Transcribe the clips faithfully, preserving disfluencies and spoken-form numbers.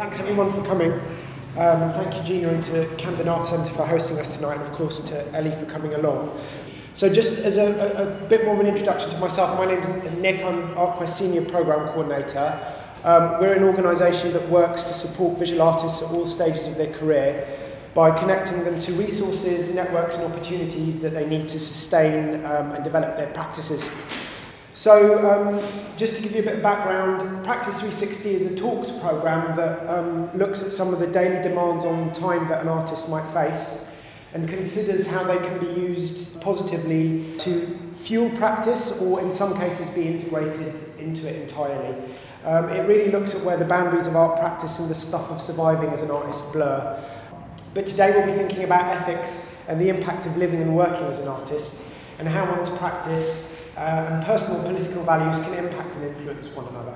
Thanks everyone for coming. Um, thank you, Gina, and to Camden Arts Centre for hosting us tonight, and of course to Ellie for coming along. So just as a, a, a bit more of an introduction to myself, my name's Nick, I'm Artquest Senior Programme Coordinator. Um, we're an organisation that works to support visual artists at all stages of their career by connecting them to resources, networks and opportunities that they need to sustain um, and develop their practices. So um, just to give you a bit of background, Practice three sixty is a talks programme that um, looks at some of the daily demands on time that an artist might face and considers how they can be used positively to fuel practice or in some cases be integrated into it entirely. Um, it really looks at where the boundaries of art practice and the stuff of surviving as an artist blur. But today we'll be thinking about ethics and the impact of living and working as an artist and how one's practice Uh, and personal political values can impact and influence one another.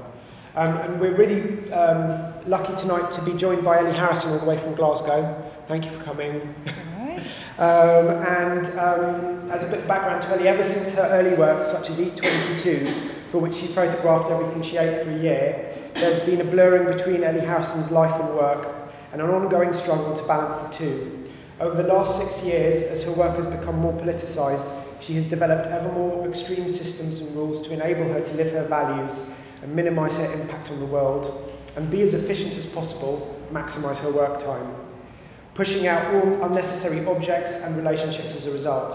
Um, and we're really um, lucky tonight to be joined by Ellie Harrison all the way from Glasgow. Thank you for coming. That's all right. um, and um, as a bit of background to Ellie, ever since her early work, such as Eat twenty-two, for which she photographed everything she ate for a year, there's been a blurring between Ellie Harrison's life and work and an ongoing struggle to balance the two. Over the last six years, as her work has become more politicised, she has developed ever more extreme systems and rules to enable her to live her values and minimise her impact on the world and be as efficient as possible, maximise her work time, pushing out all unnecessary objects and relationships as a result.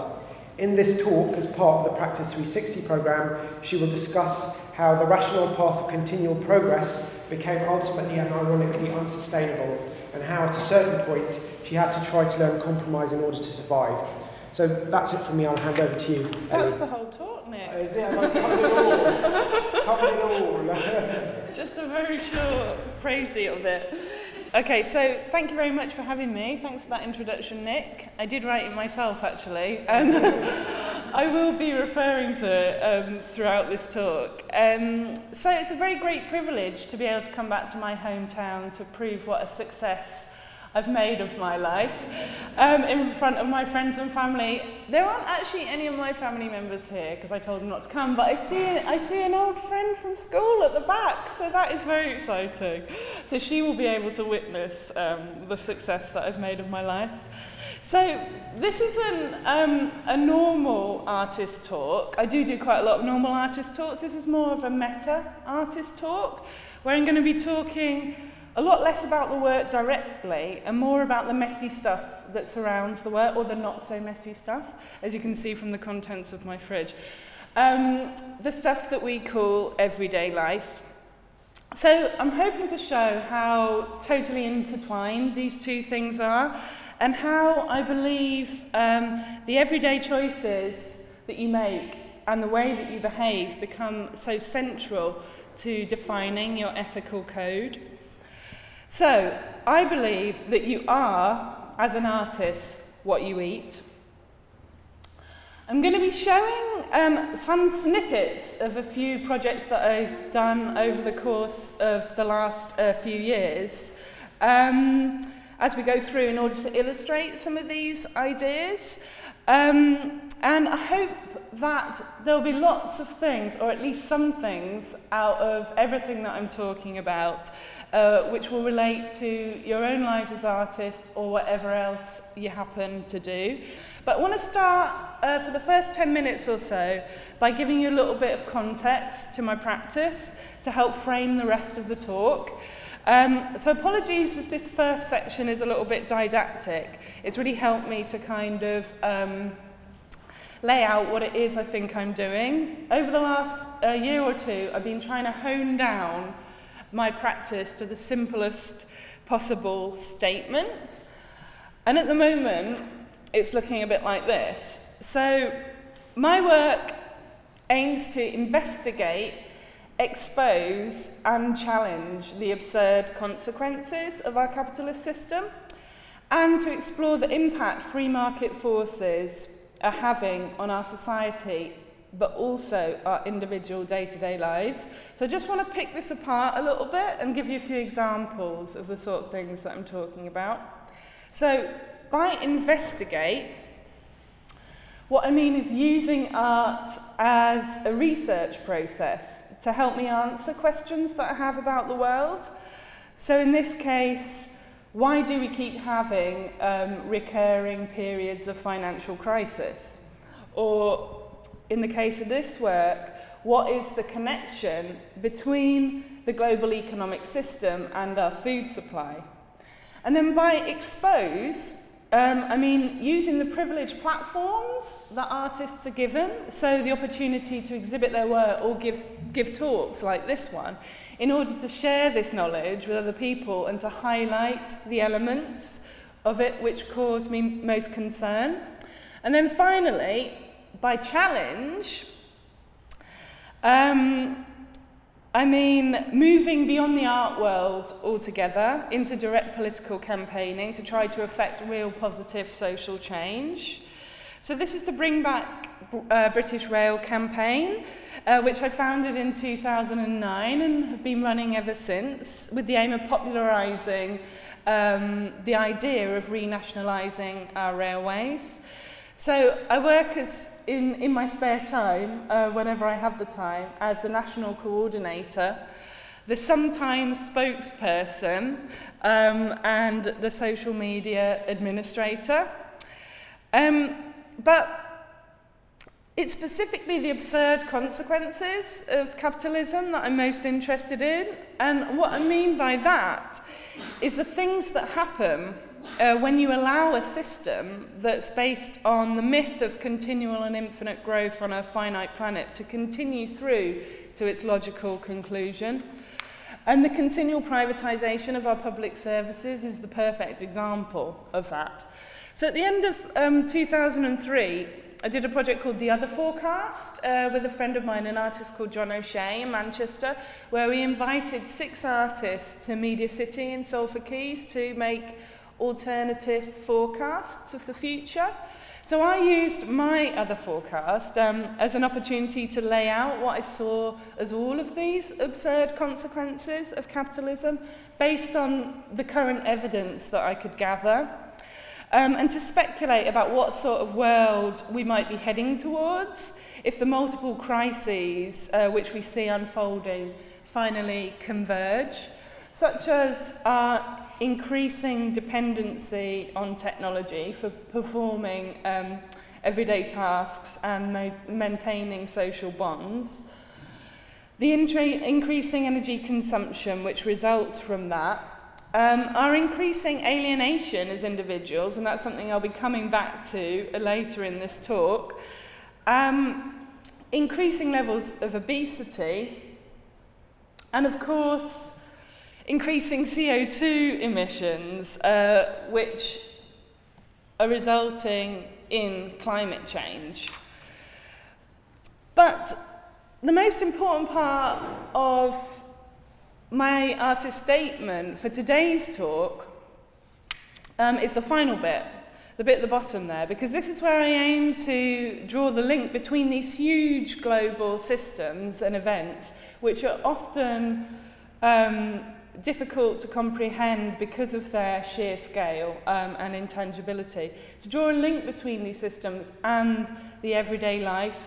In this talk, as part of the Practice three sixty programme, she will discuss how the rational path of continual progress became ultimately and ironically unsustainable and how, at a certain point, she had to try to learn compromise in order to survive. So that's it from me, I'll hand over to you. That's um, the whole talk, Nick. Is it? I've covered it all. Covered it all. Just a very short précis of it. Okay, so thank you very much for having me. Thanks for that introduction, Nick. I did write it myself, actually, and I will be referring to it um, throughout this talk. Um, so it's a very great privilege to be able to come back to my hometown to prove what a success I've made of my life um, in front of my friends and family. There aren't actually any of my family members here because I told them not to come, but I see I see an old friend from school at the back, so that is very exciting. So she will be able to witness um, the success that I've made of my life. So this isn't um, a normal artist talk. I do do quite a lot of normal artist talks. This is more of a meta artist talk where I'm going to be talking a lot less about the work directly and more about the messy stuff that surrounds the work, or the not so messy stuff, as you can see from the contents of my fridge. Um, the stuff that we call everyday life. So I'm hoping to show how totally intertwined these two things are and how I believe um, the everyday choices that you make and the way that you behave become so central to defining your ethical code. So, I believe that you are, as an artist, what you eat. I'm going to be showing um, some snippets of a few projects that I've done over the course of the last uh, few years um, as we go through in order to illustrate some of these ideas. Um, and I hope that there'll be lots of things, or at least some things, out of everything that I'm talking about Uh, which will relate to your own lives as artists or whatever else you happen to do. But I want to start uh, for the first ten minutes or so by giving you a little bit of context to my practice to help frame the rest of the talk. Um, so apologies if this first section is a little bit didactic. It's really helped me to kind of um, lay out what it is I think I'm doing. Over the last uh, year or two, I've been trying to hone down my practice to the simplest possible statement. And at the moment, it's looking a bit like this. So my work aims to investigate, expose, and challenge the absurd consequences of our capitalist system, and to explore the impact free market forces are having on our society but also our individual day-to-day lives. So I just want to pick this apart a little bit and give you a few examples of the sort of things that I'm talking about. So by investigate, what I mean is using art as a research process to help me answer questions that I have about the world. So in this case, why do we keep having um, recurring periods of financial crisis? Or in the case of this work, what is the connection between the global economic system and our food supply? And then by expose, um, I mean using the privileged platforms that artists are given, so the opportunity to exhibit their work or give, give talks like this one, in order to share this knowledge with other people and to highlight the elements of it which cause me most concern. And then finally, by challenge, Um, I mean, moving beyond the art world altogether into direct political campaigning to try to affect real positive social change. So this is the Bring Back uh, British Rail campaign, uh, which I founded in two thousand nine and have been running ever since, with the aim of popularising um, the idea of renationalising our railways. So I work as in, in my spare time, uh, whenever I have the time, as the national coordinator, the sometimes spokesperson, um, and the social media administrator. Um, but it's specifically the absurd consequences of capitalism that I'm most interested in. And what I mean by that is the things that happen Uh, when you allow a system that's based on the myth of continual and infinite growth on a finite planet to continue through to its logical conclusion. And the continual privatisation of our public services is the perfect example of that. So at the end of um, two thousand three, I did a project called The Other Forecast uh, with a friend of mine, an artist called John O'Shea in Manchester, where we invited six artists to Media City in Salford Quays to make alternative forecasts of the future. So I used my other forecast um, as an opportunity to lay out what I saw as all of these absurd consequences of capitalism based on the current evidence that I could gather, um, and to speculate about what sort of world we might be heading towards if the multiple crises uh, which we see unfolding finally converge, such as our increasing dependency on technology for performing um, everyday tasks and mo- maintaining social bonds, the intre- increasing energy consumption which results from that, um, our increasing alienation as individuals, and that's something I'll be coming back to later in this talk, um, increasing levels of obesity, and of course, increasing C O two emissions, uh, which are resulting in climate change. But the most important part of my artist statement for today's talk um, is the final bit, the bit at the bottom there, because this is where I aim to draw the link between these huge global systems and events, which are often um, difficult to comprehend because of their sheer scale um, and intangibility, to draw a link between these systems and the everyday life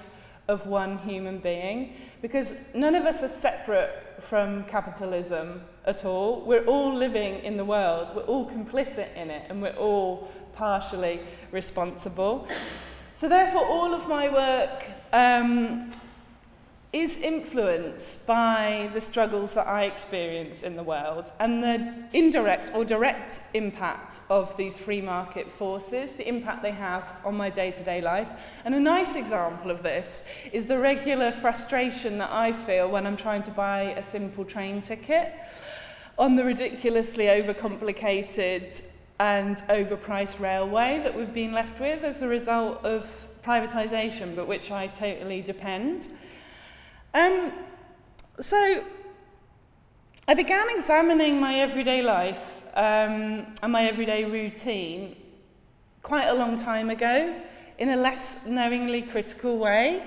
of one human being, because none of us are separate from capitalism at all. We're all living in the world, we're all complicit in it, and we're all partially responsible. So therefore all of my work um, is influenced by the struggles that I experience in the world and the indirect or direct impact of these free market forces, the impact they have on my day-to-day life. And a nice example of this is the regular frustration that I feel when I'm trying to buy a simple train ticket on the ridiculously overcomplicated and overpriced railway that we've been left with as a result of privatisation, but which I totally depend. Um, so, I began examining my everyday life um, and my everyday routine quite a long time ago in a less knowingly critical way.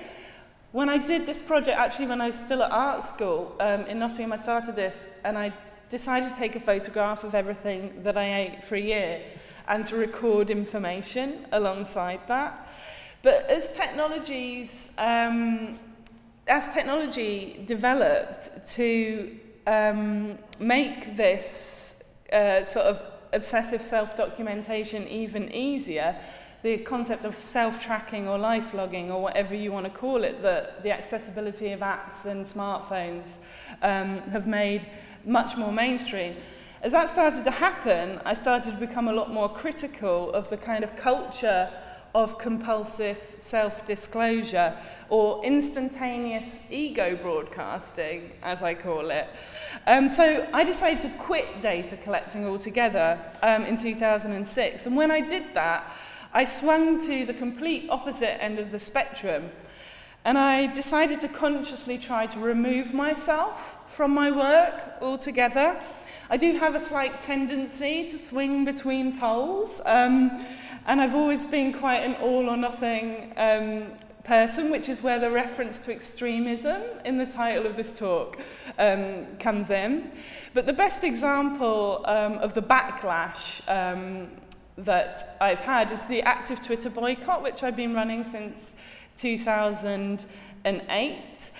When I did this project, actually when I was still at art school um, in Nottingham, I started this and I decided to take a photograph of everything that I ate for a year and to record information alongside that. But as technologies... Um, As technology developed to um, make this uh, sort of obsessive self-documentation even easier, the concept of self-tracking or life-logging or whatever you want to call it, that the accessibility of apps and smartphones um, have made much more mainstream. As that started to happen, I started to become a lot more critical of the kind of culture of compulsive self-disclosure or instantaneous ego broadcasting, as I call it. Um, so I decided to quit data collecting altogether um, in two thousand six. And when I did that, I swung to the complete opposite end of the spectrum. And I decided to consciously try to remove myself from my work altogether. I do have a slight tendency to swing between poles. Um, And I've always been quite an all-or-nothing um, person, which is where the reference to extremism in the title of this talk um, comes in. But the best example um, of the backlash um, that I've had is the active Twitter boycott, which I've been running since two thousand eight.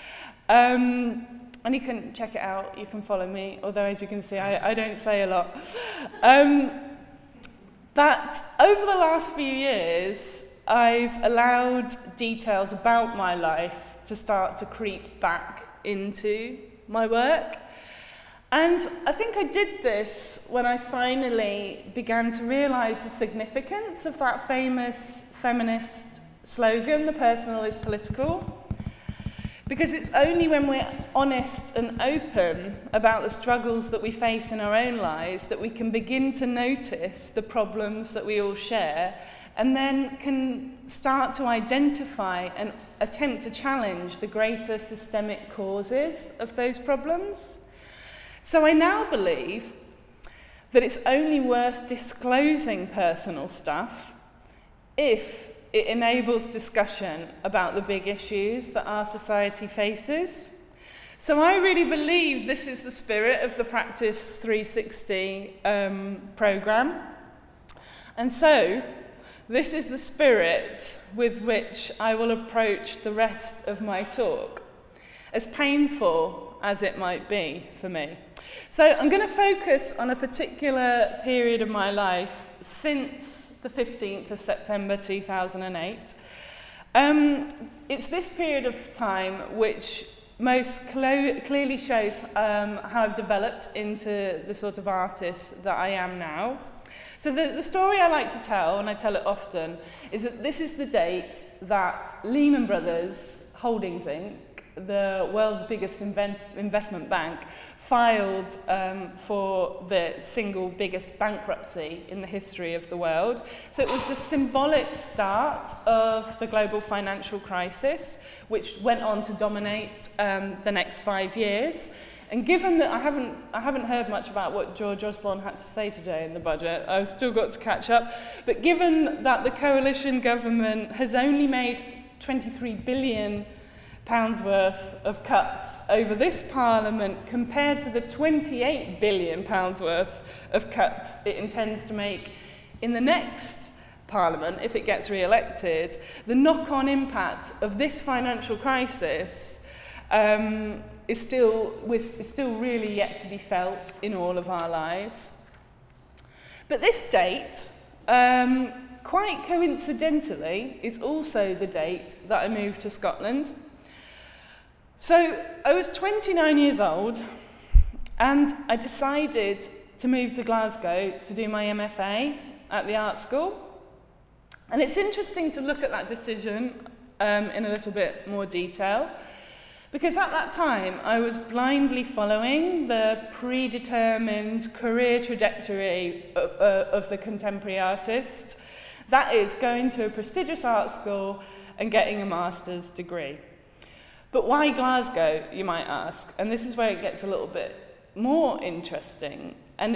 Um, and you can check it out, you can follow me, although as you can see, I, I don't say a lot. Um, That over the last few years, I've allowed details about my life to start to creep back into my work. And I think I did this when I finally began to realise the significance of that famous feminist slogan, the personal is political. Because it's only when we're honest and open about the struggles that we face in our own lives that we can begin to notice the problems that we all share, and then can start to identify and attempt to challenge the greater systemic causes of those problems. So I now believe that it's only worth disclosing personal stuff if it enables discussion about the big issues that our society faces. So I really believe this is the spirit of the Practice three sixty um, programme. And so this is the spirit with which I will approach the rest of my talk, as painful as it might be for me. So I'm going to focus on a particular period of my life since the fifteenth of September two thousand eight. Um, it's this period of time which most clo- clearly shows um, how I've developed into the sort of artist that I am now. So the, the story I like to tell, and I tell it often, is that this is the date that Lehman Brothers Holdings Incorporated, the world's biggest invent- investment bank, filed um, for the single biggest bankruptcy in the history of the world. So it was the symbolic start of the global financial crisis, which went on to dominate um, the next five years. And given that I haven't, I haven't heard much about what George Osborne had to say today in the budget, I've still got to catch up, but given that the coalition government has only made twenty-three billion pounds worth of cuts over this parliament compared to the twenty-eight billion pounds worth of cuts it intends to make in the next parliament if it gets re-elected, the knock-on impact of this financial crisis um, is still is still really yet to be felt in all of our lives. But this date, um, quite coincidentally, is also the date that I moved to Scotland. So I was twenty-nine years old, and I decided to move to Glasgow to do my M F A at the art school. And it's interesting to look at that decision um, in a little bit more detail, because at that time I was blindly following the predetermined career trajectory of, uh, of the contemporary artist. That is, going to a prestigious art school and getting a master's degree. But why Glasgow, you might ask? And this is where it gets a little bit more interesting. And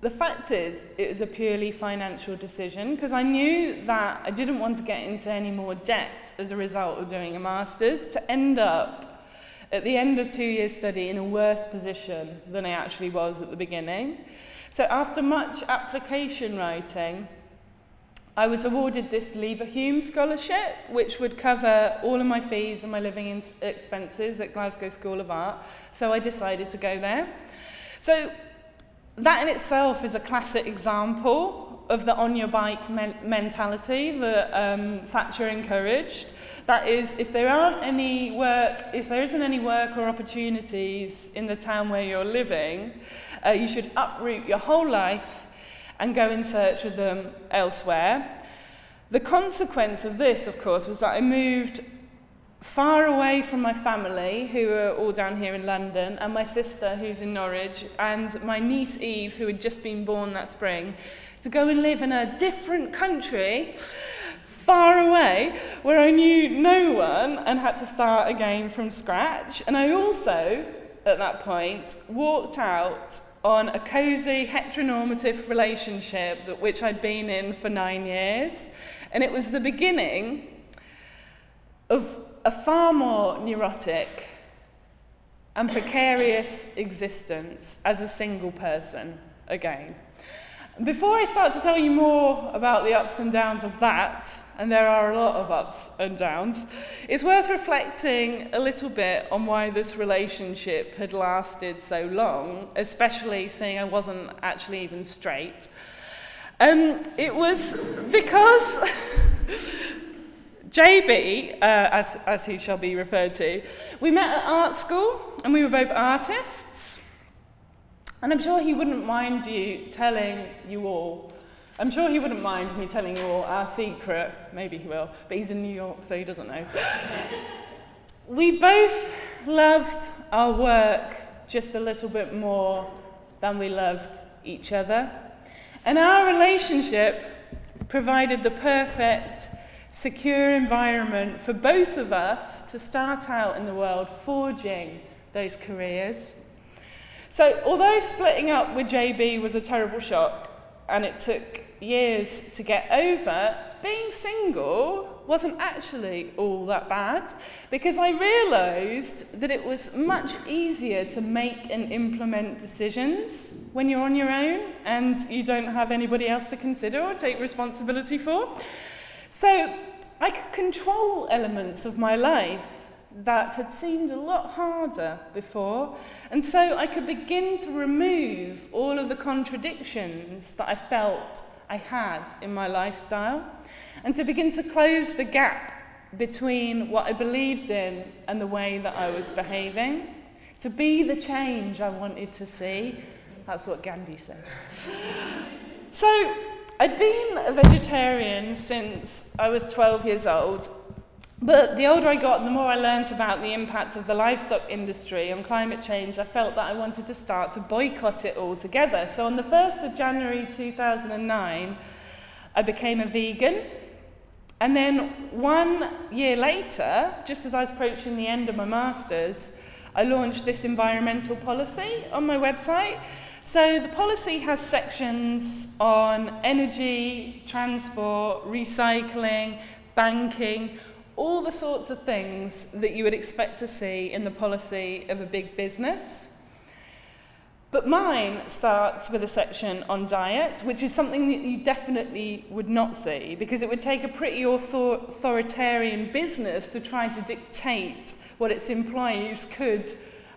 the fact is, it was a purely financial decision, because I knew that I didn't want to get into any more debt as a result of doing a master's, to end up at the end of two years' study in a worse position than I actually was at the beginning. So after much application writing, I was awarded this Leverhulme scholarship, which would cover all of my fees and my living in- expenses at Glasgow School of Art, so I decided to go there. So that in itself is a classic example of the on-your-bike men- mentality that um, Thatcher encouraged. That is, if there aren't any work, if there isn't any work or opportunities in the town where you're living, uh, you should uproot your whole life and go in search of them elsewhere. The consequence of this, of course, was that I moved far away from my family, who were all down here in London, and my sister, who's in Norwich, and my niece Eve, who had just been born that spring, to go and live in a different country, far away, where I knew no one and had to start again from scratch. And I also, at that point, walked out on a cosy heteronormative relationship that which I'd been in for nine years. And it was the beginning of a far more neurotic and precarious existence as a single person again. Before I start to tell you more about the ups and downs of that, and there are a lot of ups and downs, it's worth reflecting a little bit on why this relationship had lasted so long, especially seeing I wasn't actually even straight. Um, it was because J B, uh, as, as he shall be referred to, we met at art school and we were both artists. And I'm sure he wouldn't mind you telling you all, I'm sure he wouldn't mind me telling you all our secret, maybe he will, but he's in New York, so he doesn't know. We both loved our work just a little bit more than we loved each other. And our relationship provided the perfect, secure environment for both of us to start out in the world forging those careers. So although splitting up with J B was a terrible shock and it took years to get over, being single wasn't actually all that bad because I realised that it was much easier to make and implement decisions when you're on your own and you don't have anybody else to consider or take responsibility for. So I could control elements of my life that had seemed a lot harder before, and so I could begin to remove all of the contradictions that I felt I had in my lifestyle, and to begin to close the gap between what I believed in and the way that I was behaving, to be the change I wanted to see. That's what Gandhi said. So I'd been a vegetarian since I was twelve years old, but the older I got, the more I learnt about the impact of the livestock industry on climate change, I felt that I wanted to start to boycott it altogether. So on the first of January two thousand nine, I became a vegan. And then one year later, just as I was approaching the end of my master's, I launched this environmental policy on my website. So the policy has sections on energy, transport, recycling, banking, all the sorts of things that you would expect to see in the policy of a big business. But mine starts with a section on diet, which is something that you definitely would not see, because it would take a pretty author- authoritarian business to try to dictate what its employees could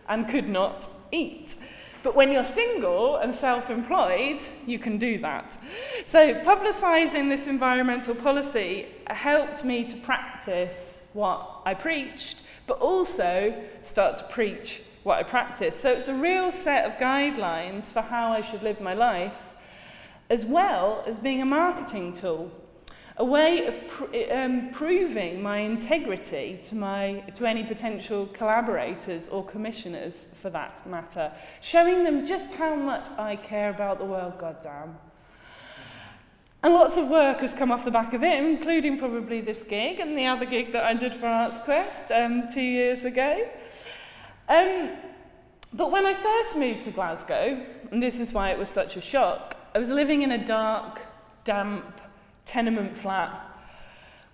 and could not eat. But when you're single and self-employed, you can do that. So publicising this environmental policy helped me to practice what I preached, but also start to preach what I practice. So it's a real set of guidelines for how I should live my life, as well as being a marketing tool, a way of pr- um, proving my integrity to my to any potential collaborators or commissioners, for that matter, showing them just how much I care about the world, goddamn. And lots of work has come off the back of it, including probably this gig and the other gig that I did for Artquest um, two years ago. Um, but when I first moved to Glasgow, and this is why it was such a shock, I was living in a dark, damp tenement flat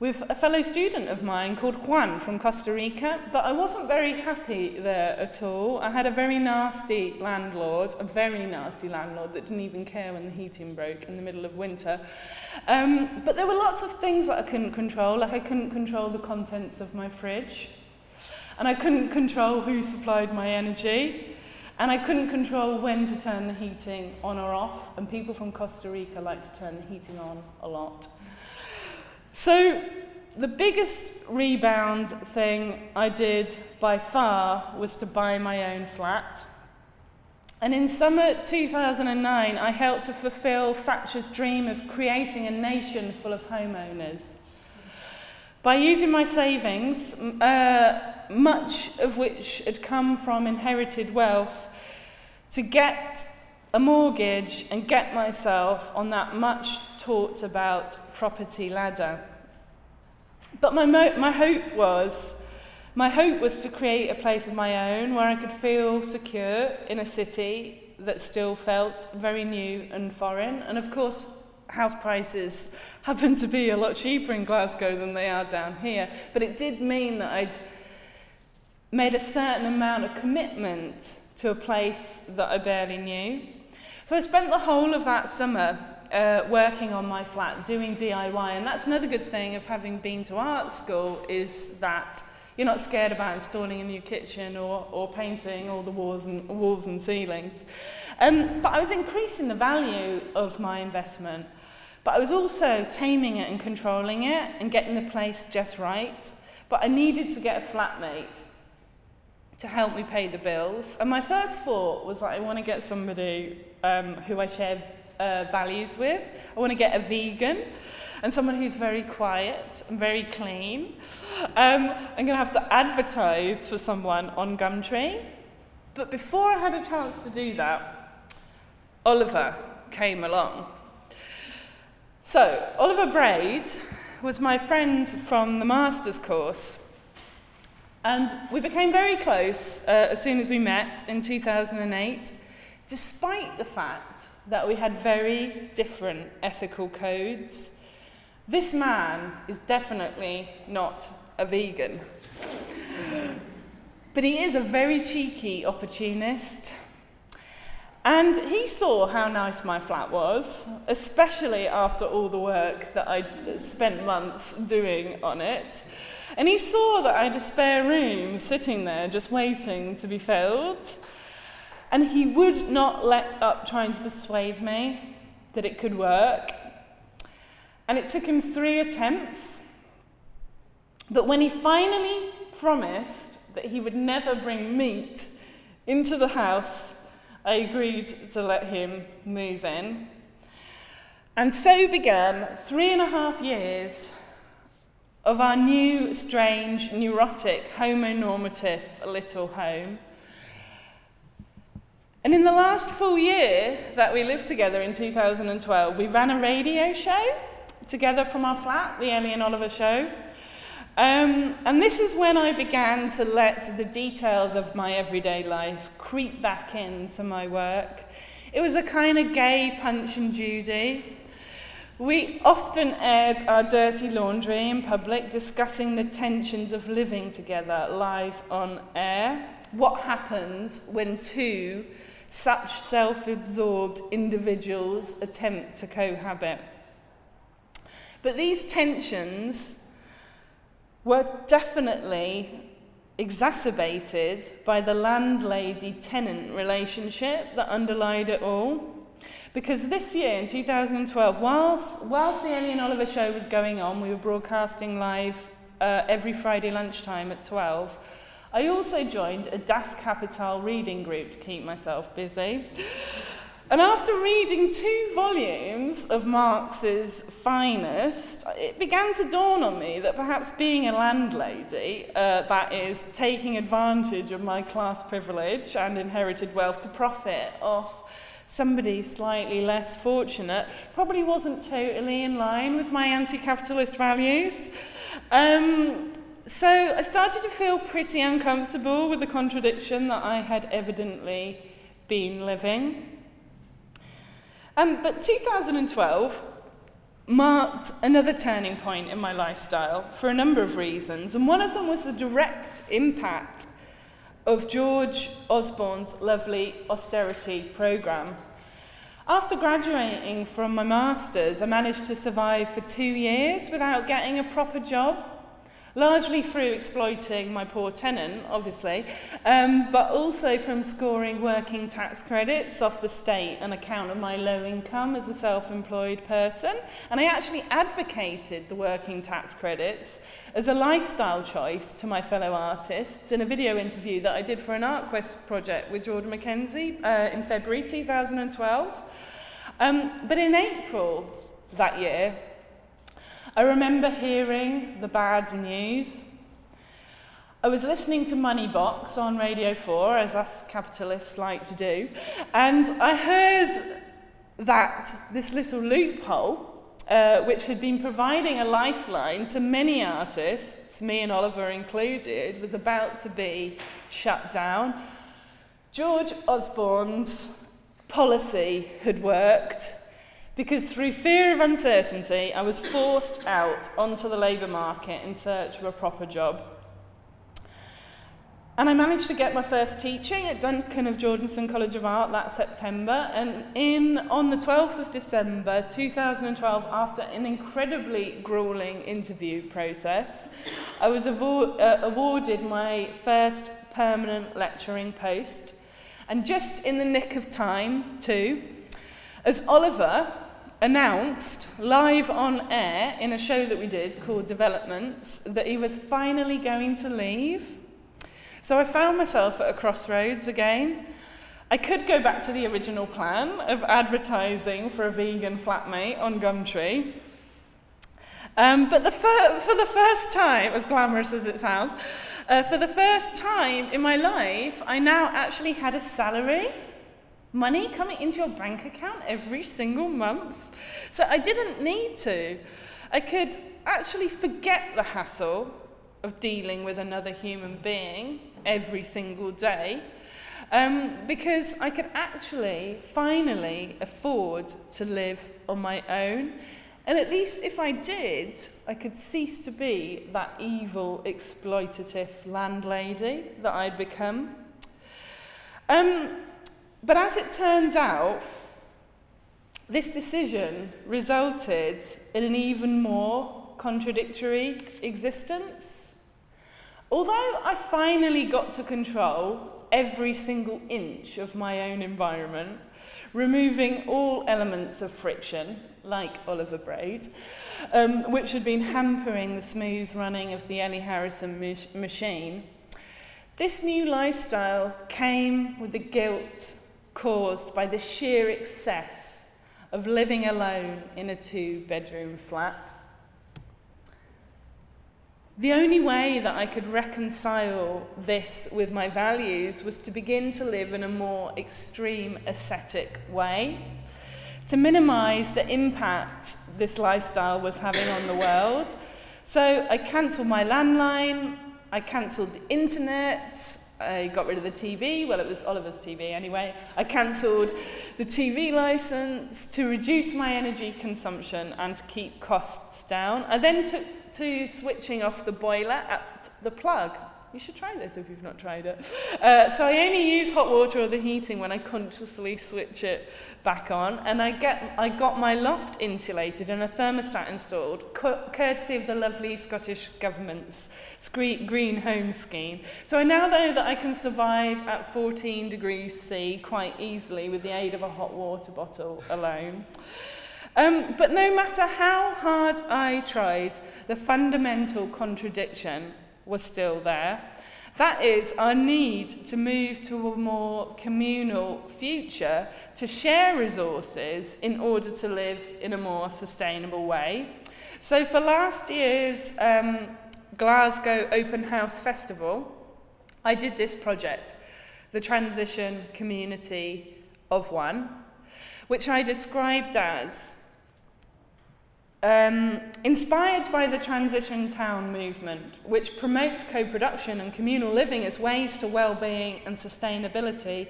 with a fellow student of mine called Juan from Costa Rica, but I wasn't very happy there at all. I had a very nasty landlord, a very nasty landlord that didn't even care when the heating broke in the middle of winter. Um, but there were lots of things that I couldn't control, like I couldn't control the contents of my fridge, and I couldn't control who supplied my energy, and I couldn't control when to turn the heating on or off, and people from Costa Rica like to turn the heating on a lot. So the biggest rebound thing I did by far was to buy my own flat. And in summer two thousand nine, I helped to fulfill Thatcher's dream of creating a nation full of homeowners. By using my savings, uh, much of which had come from inherited wealth, to get a mortgage and get myself on that much talked about property ladder. But my mo- my hope was, my hope was to create a place of my own where I could feel secure in a city that still felt very new and foreign. And of course, house prices happen to be a lot cheaper in Glasgow than they are down here. But it did mean that I'd made a certain amount of commitment to a place that I barely knew. So I spent the whole of that summer uh, working on my flat, doing D I Y, and that's another good thing of having been to art school, is that you're not scared about installing a new kitchen or, or painting all the walls and, walls and ceilings. Um, but I was increasing the value of my investment, but I was also taming it and controlling it and getting the place just right. But I needed to get a flatmate to help me pay the bills. And my first thought was that I want to get somebody um, who I share uh, values with. I want to get a vegan and someone who's very quiet and very clean. Um, I'm going to have to advertise for someone on Gumtree. But before I had a chance to do that, Oliver came along. So Oliver Braid was my friend from the master's course. And we became very close uh, as soon as we met in two thousand eight, despite the fact that we had very different ethical codes. This man is definitely not a vegan. But he is a very cheeky opportunist. And he saw how nice my flat was, especially after all the work that I'd spent months doing on it. And he saw that I had a spare room sitting there just waiting to be filled. And he would not let up trying to persuade me that it could work. And it took him three attempts. But when he finally promised that he would never bring meat into the house, I agreed to let him move in. And so began three and a half years of our new, strange, neurotic, homonormative little home. And in the last full year that we lived together in two thousand twelve, we ran a radio show together from our flat, The Ellie and Oliver Show. Um, and this is when I began to let the details of my everyday life creep back into my work. It was a kind of gay Punch and Judy. We often aired our dirty laundry in public, discussing the tensions of living together live on air. What happens when two such self-absorbed individuals attempt to cohabit? But these tensions were definitely exacerbated by the landlady-tenant relationship that underlied it all. Because this year, in two thousand twelve, whilst, whilst the Ellie and Oliver show was going on, we were broadcasting live uh, every Friday lunchtime at twelve, I also joined a Das Kapital reading group to keep myself busy. And after reading two volumes of Marx's finest, it began to dawn on me that perhaps being a landlady, uh, that is, taking advantage of my class privilege and inherited wealth to profit off somebody slightly less fortunate, probably wasn't totally in line with my anti-capitalist values. Um, so I started to feel pretty uncomfortable with the contradiction that I had evidently been living. Um, but twenty twelve marked another turning point in my lifestyle for a number of reasons, and one of them was the direct impact of George Osborne's lovely austerity programme. After graduating from my master's, I managed to survive for two years without getting a proper job, largely through exploiting my poor tenant, obviously, um, but also from scoring working tax credits off the state on account of my low income as a self-employed person. And I actually advocated the working tax credits as a lifestyle choice to my fellow artists in a video interview that I did for an Artquest project with Jordan Mackenzie uh, in February two thousand twelve. Um, but in April that year, I remember hearing the bad news. I was listening to Moneybox on Radio four, as us capitalists like to do, and I heard that this little loophole, uh, which had been providing a lifeline to many artists, me and Oliver included, was about to be shut down. George Osborne's policy had worked, because through fear of uncertainty, I was forced out onto the labour market in search of a proper job. And I managed to get my first teaching at Duncan of Jordanstone College of Art that September, and in on the twelfth of December two thousand twelve, after an incredibly gruelling interview process, I was avo- uh, awarded my first permanent lecturing post, and just in the nick of time too, as Oliver announced live on air in a show that we did called Developments that he was finally going to leave. So I found myself at a crossroads again. I could go back to the original plan of advertising for a vegan flatmate on Gumtree. Um, but the fir- for the first time, as glamorous as it sounds, uh, for the first time in my life, I now actually had a salary. Money coming into your bank account every single month. So I didn't need to. I could actually forget the hassle of dealing with another human being every single day, um, because I could actually finally afford to live on my own. And at least if I did, I could cease to be that evil, exploitative landlady that I'd become. Um, But as it turned out, this decision resulted in an even more contradictory existence. Although I finally got to control every single inch of my own environment, removing all elements of friction, like Oliver Braid, um, which had been hampering the smooth running of the Ellie Harrison mach- machine, this new lifestyle came with the guilt caused by the sheer excess of living alone in a two-bedroom flat. The only way that I could reconcile this with my values was to begin to live in a more extreme ascetic way, to minimise the impact this lifestyle was having on the world. So I cancelled my landline, I cancelled the internet, I got rid of the T V, well it was Oliver's T V anyway. I cancelled the T V licence to reduce my energy consumption and to keep costs down. I then took to switching off the boiler at the plug. You should try this if you've not tried it. Uh, so I only use hot water or the heating when I consciously switch it back on, and I get I got my loft insulated and a thermostat installed, co- courtesy of the lovely Scottish government's scre- green home scheme. So I now know that I can survive at fourteen degrees C quite easily with the aid of a hot water bottle alone. Um, but no matter how hard I tried, the fundamental contradiction was still there. That is our need to move to a more communal future, to share resources in order to live in a more sustainable way. So for last year's um, Glasgow Open House Festival, I did this project, the Transition Community of One, which I described as Um, inspired by the Transition Town movement, which promotes co-production and communal living as ways to well-being and sustainability,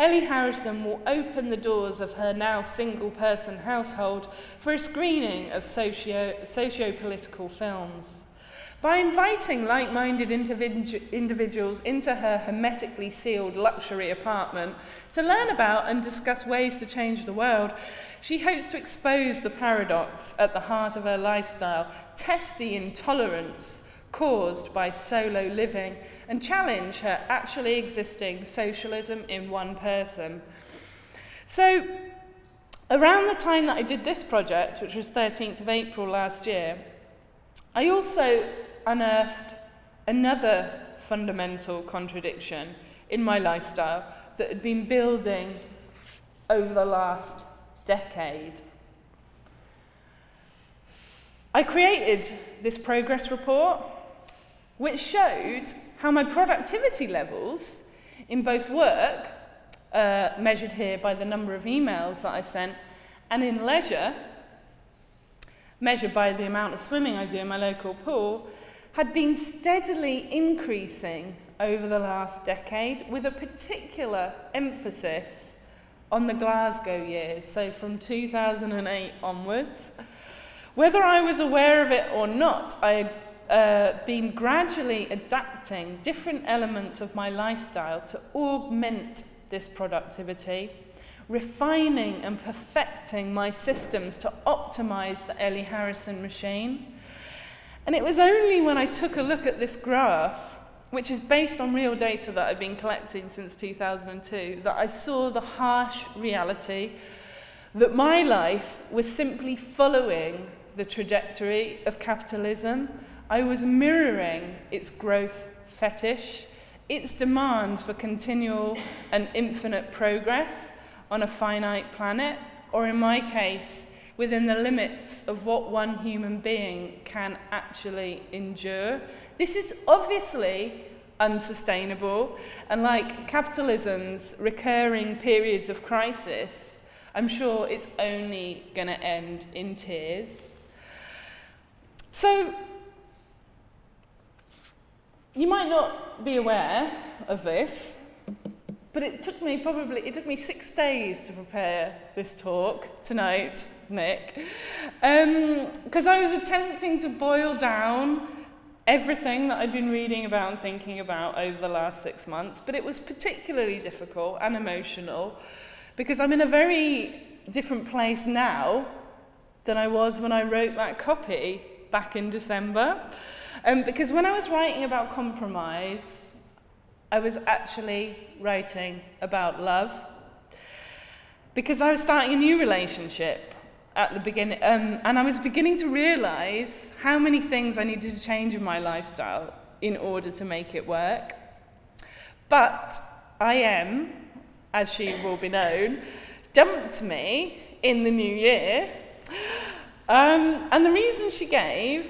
Ellie Harrison will open the doors of her now single-person household for a screening of socio- socio-political films. By inviting like-minded individu- individuals into her hermetically sealed luxury apartment to learn about and discuss ways to change the world, she hopes to expose the paradox at the heart of her lifestyle, test the intolerance caused by solo living, and challenge her actually existing socialism in one person. So, around the time that I did this project, which was thirteenth of April last year, I also unearthed another fundamental contradiction in my lifestyle that had been building over the last decade. I created this progress report, which showed how my productivity levels in both work, uh, measured here by the number of emails that I sent, and in leisure, measured by the amount of swimming I do in my local pool, had been steadily increasing over the last decade, with a particular emphasis on the Glasgow years, so from two thousand eight onwards. Whether I was aware of it or not, I had Uh, been gradually adapting different elements of my lifestyle to augment this productivity, refining and perfecting my systems to optimize the Ellie Harrison machine. And it was only when I took a look at this graph, which is based on real data that I've been collecting since two thousand two, that I saw the harsh reality that my life was simply following the trajectory of capitalism. I was mirroring its growth fetish, its demand for continual and infinite progress on a finite planet, or in my case, within the limits of what one human being can actually endure. This is obviously unsustainable, and like capitalism's recurring periods of crisis, I'm sure it's only going to end in tears. So, you might not be aware of this, but it took me probably, it took me six days to prepare this talk tonight, Nick, because um, I was attempting to boil down everything that I'd been reading about and thinking about over the last six months, but it was particularly difficult and emotional because I'm in a very different place now than I was when I wrote that copy back in December. Um, because when I was writing about compromise, I was actually writing about love. Because I was starting a new relationship at the beginning, um, and I was beginning to realise how many things I needed to change in my lifestyle in order to make it work. But I am, as she will be known, dumped me in the new year. Um, and the reason she gave,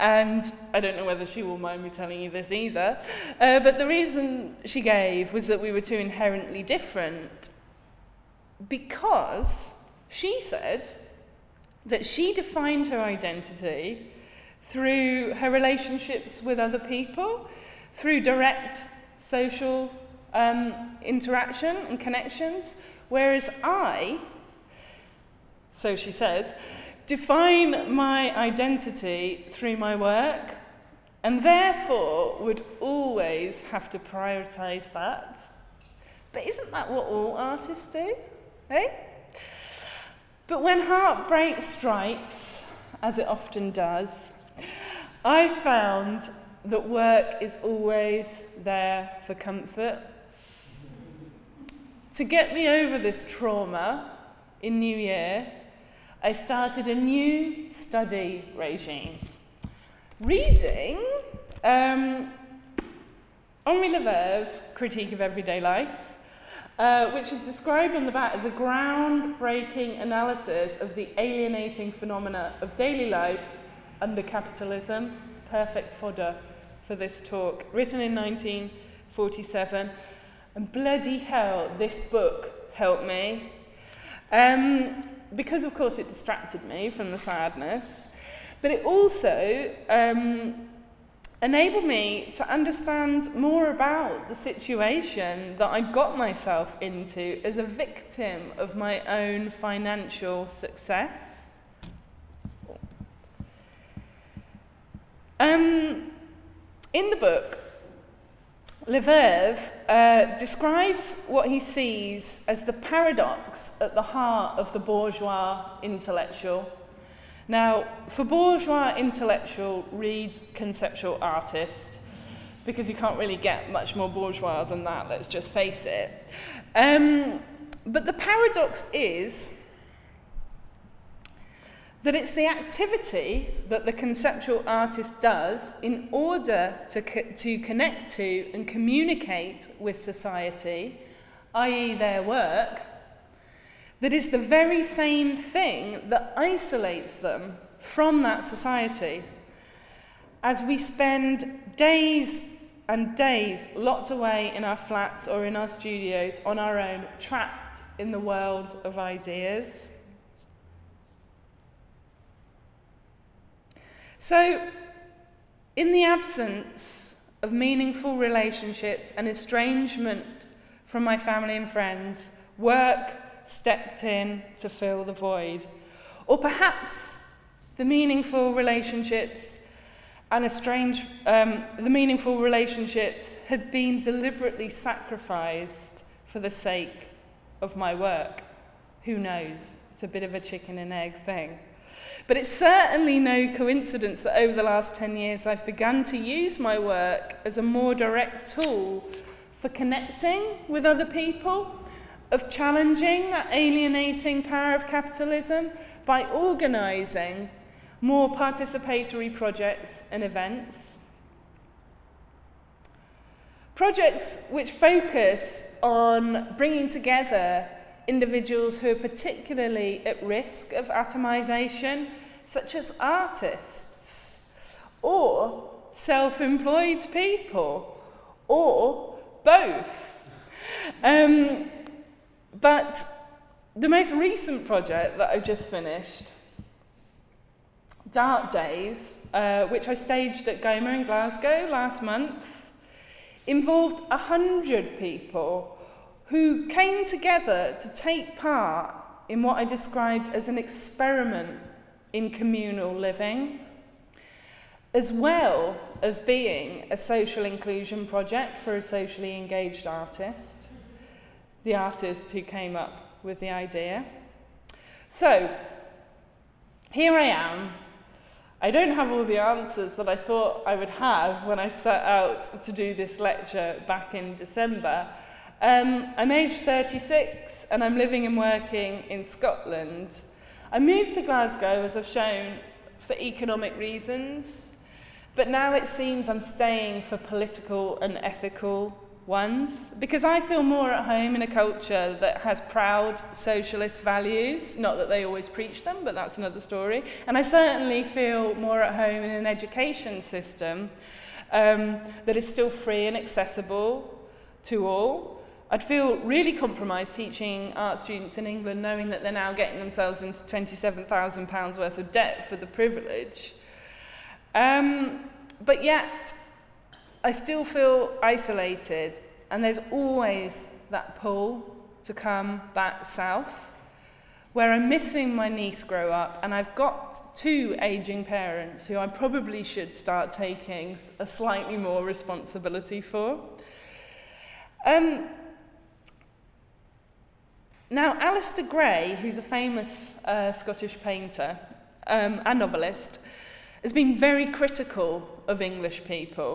and I don't know whether she will mind me telling you this either, uh, but the reason she gave was that we were too inherently different, because she said that she defined her identity through her relationships with other people, through direct social um, interaction and connections, whereas I, so she says, define my identity through my work, and therefore would always have to prioritise that. But isn't that what all artists do, eh? But when heartbreak strikes, as it often does, I found that work is always there for comfort. To get me over this trauma in New Year, I started a new study regime. Reading um, Henri Lever's Critique of Everyday Life, uh, which is described on the back as a groundbreaking analysis of the alienating phenomena of daily life under capitalism. It's perfect fodder for this talk. Written in nineteen forty-seven. And bloody hell, this book helped me. Um, Because, of course, it distracted me from the sadness, but it also um, enable me to understand more about the situation that I got myself into as a victim of my own financial success. Um, in the book, Lever uh, describes what he sees as the paradox at the heart of the bourgeois intellectual. Now, for bourgeois intellectual, read conceptual artist, because you can't really get much more bourgeois than that, let's just face it. Um, but the paradox is that it's the activity that the conceptual artist does in order to, co- to connect to and communicate with society, that is their work, that is the very same thing that isolates them from that society. As we spend days and days locked away in our flats or in our studios on our own, trapped in the world of ideas. So, in the absence of meaningful relationships and estrangement from my family and friends, work stepped in to fill the void. Or perhaps the meaningful relationships and estrange, um, the meaningful relationships had been deliberately sacrificed for the sake of my work. Who knows? It's a bit of a chicken and egg thing. But it's certainly no coincidence that over the last ten years I've begun to use my work as a more direct tool for connecting with other people, of challenging that alienating power of capitalism by organising more participatory projects and events. Projects which focus on bringing together individuals who are particularly at risk of atomisation, such as artists, or self-employed people, or both. Um, But the most recent project that I've just finished, Dark Days, uh, which I staged at GOMA in Glasgow last month, involved one hundred people who came together to take part in what I described as an experiment in communal living, as well as being a social inclusion project for a socially engaged artist. The artist who came up with the idea. So, here I am. I don't have all the answers that I thought I would have when I set out to do this lecture back in December. Um, I'm aged thirty-six and I'm living and working in Scotland. I moved to Glasgow, as I've shown, for economic reasons, but now it seems I'm staying for political and ethical ones, because I feel more at home in a culture that has proud socialist values, not that they always preach them, but that's another story. And I certainly feel more at home in an education system um, that is still free and accessible to all. I'd feel really compromised teaching art students in England, knowing that they're now getting themselves into twenty-seven thousand pounds worth of debt for the privilege. Um, but yet, I still feel isolated, and there's always that pull to come back south, where I'm missing my niece grow up, and I've got two aging parents who I probably should start taking a slightly more responsibility for. Um, now, Alistair Gray, who's a famous uh, Scottish painter um, and novelist, has been very critical of English people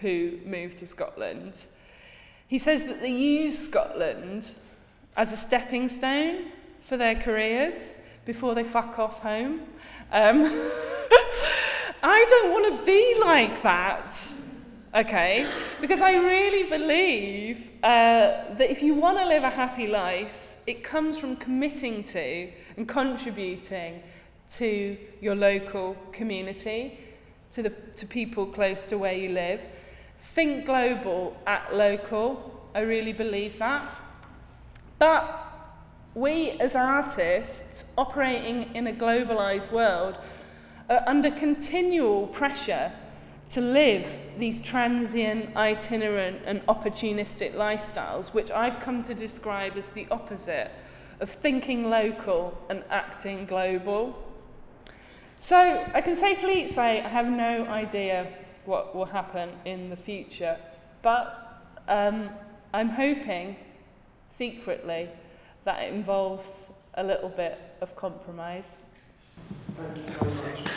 who moved to Scotland. He says that they use Scotland as a stepping stone for their careers before they fuck off home. Um, I don't want to be like that, okay? Because I really believe uh, that if you want to live a happy life, it comes from committing to and contributing to your local community, to, the, to people close to where you live. Think global, act local. I really believe that. But we as artists operating in a globalised world are under continual pressure to live these transient, itinerant and opportunistic lifestyles, which I've come to describe as the opposite of thinking local and acting global. So I can safely say I have no idea what will happen in the future, but um, I'm hoping secretly that it involves a little bit of compromise. Thank you so much.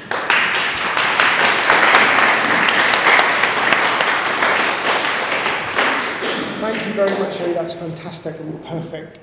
Thank you very much, Ellie. That's fantastic and perfect.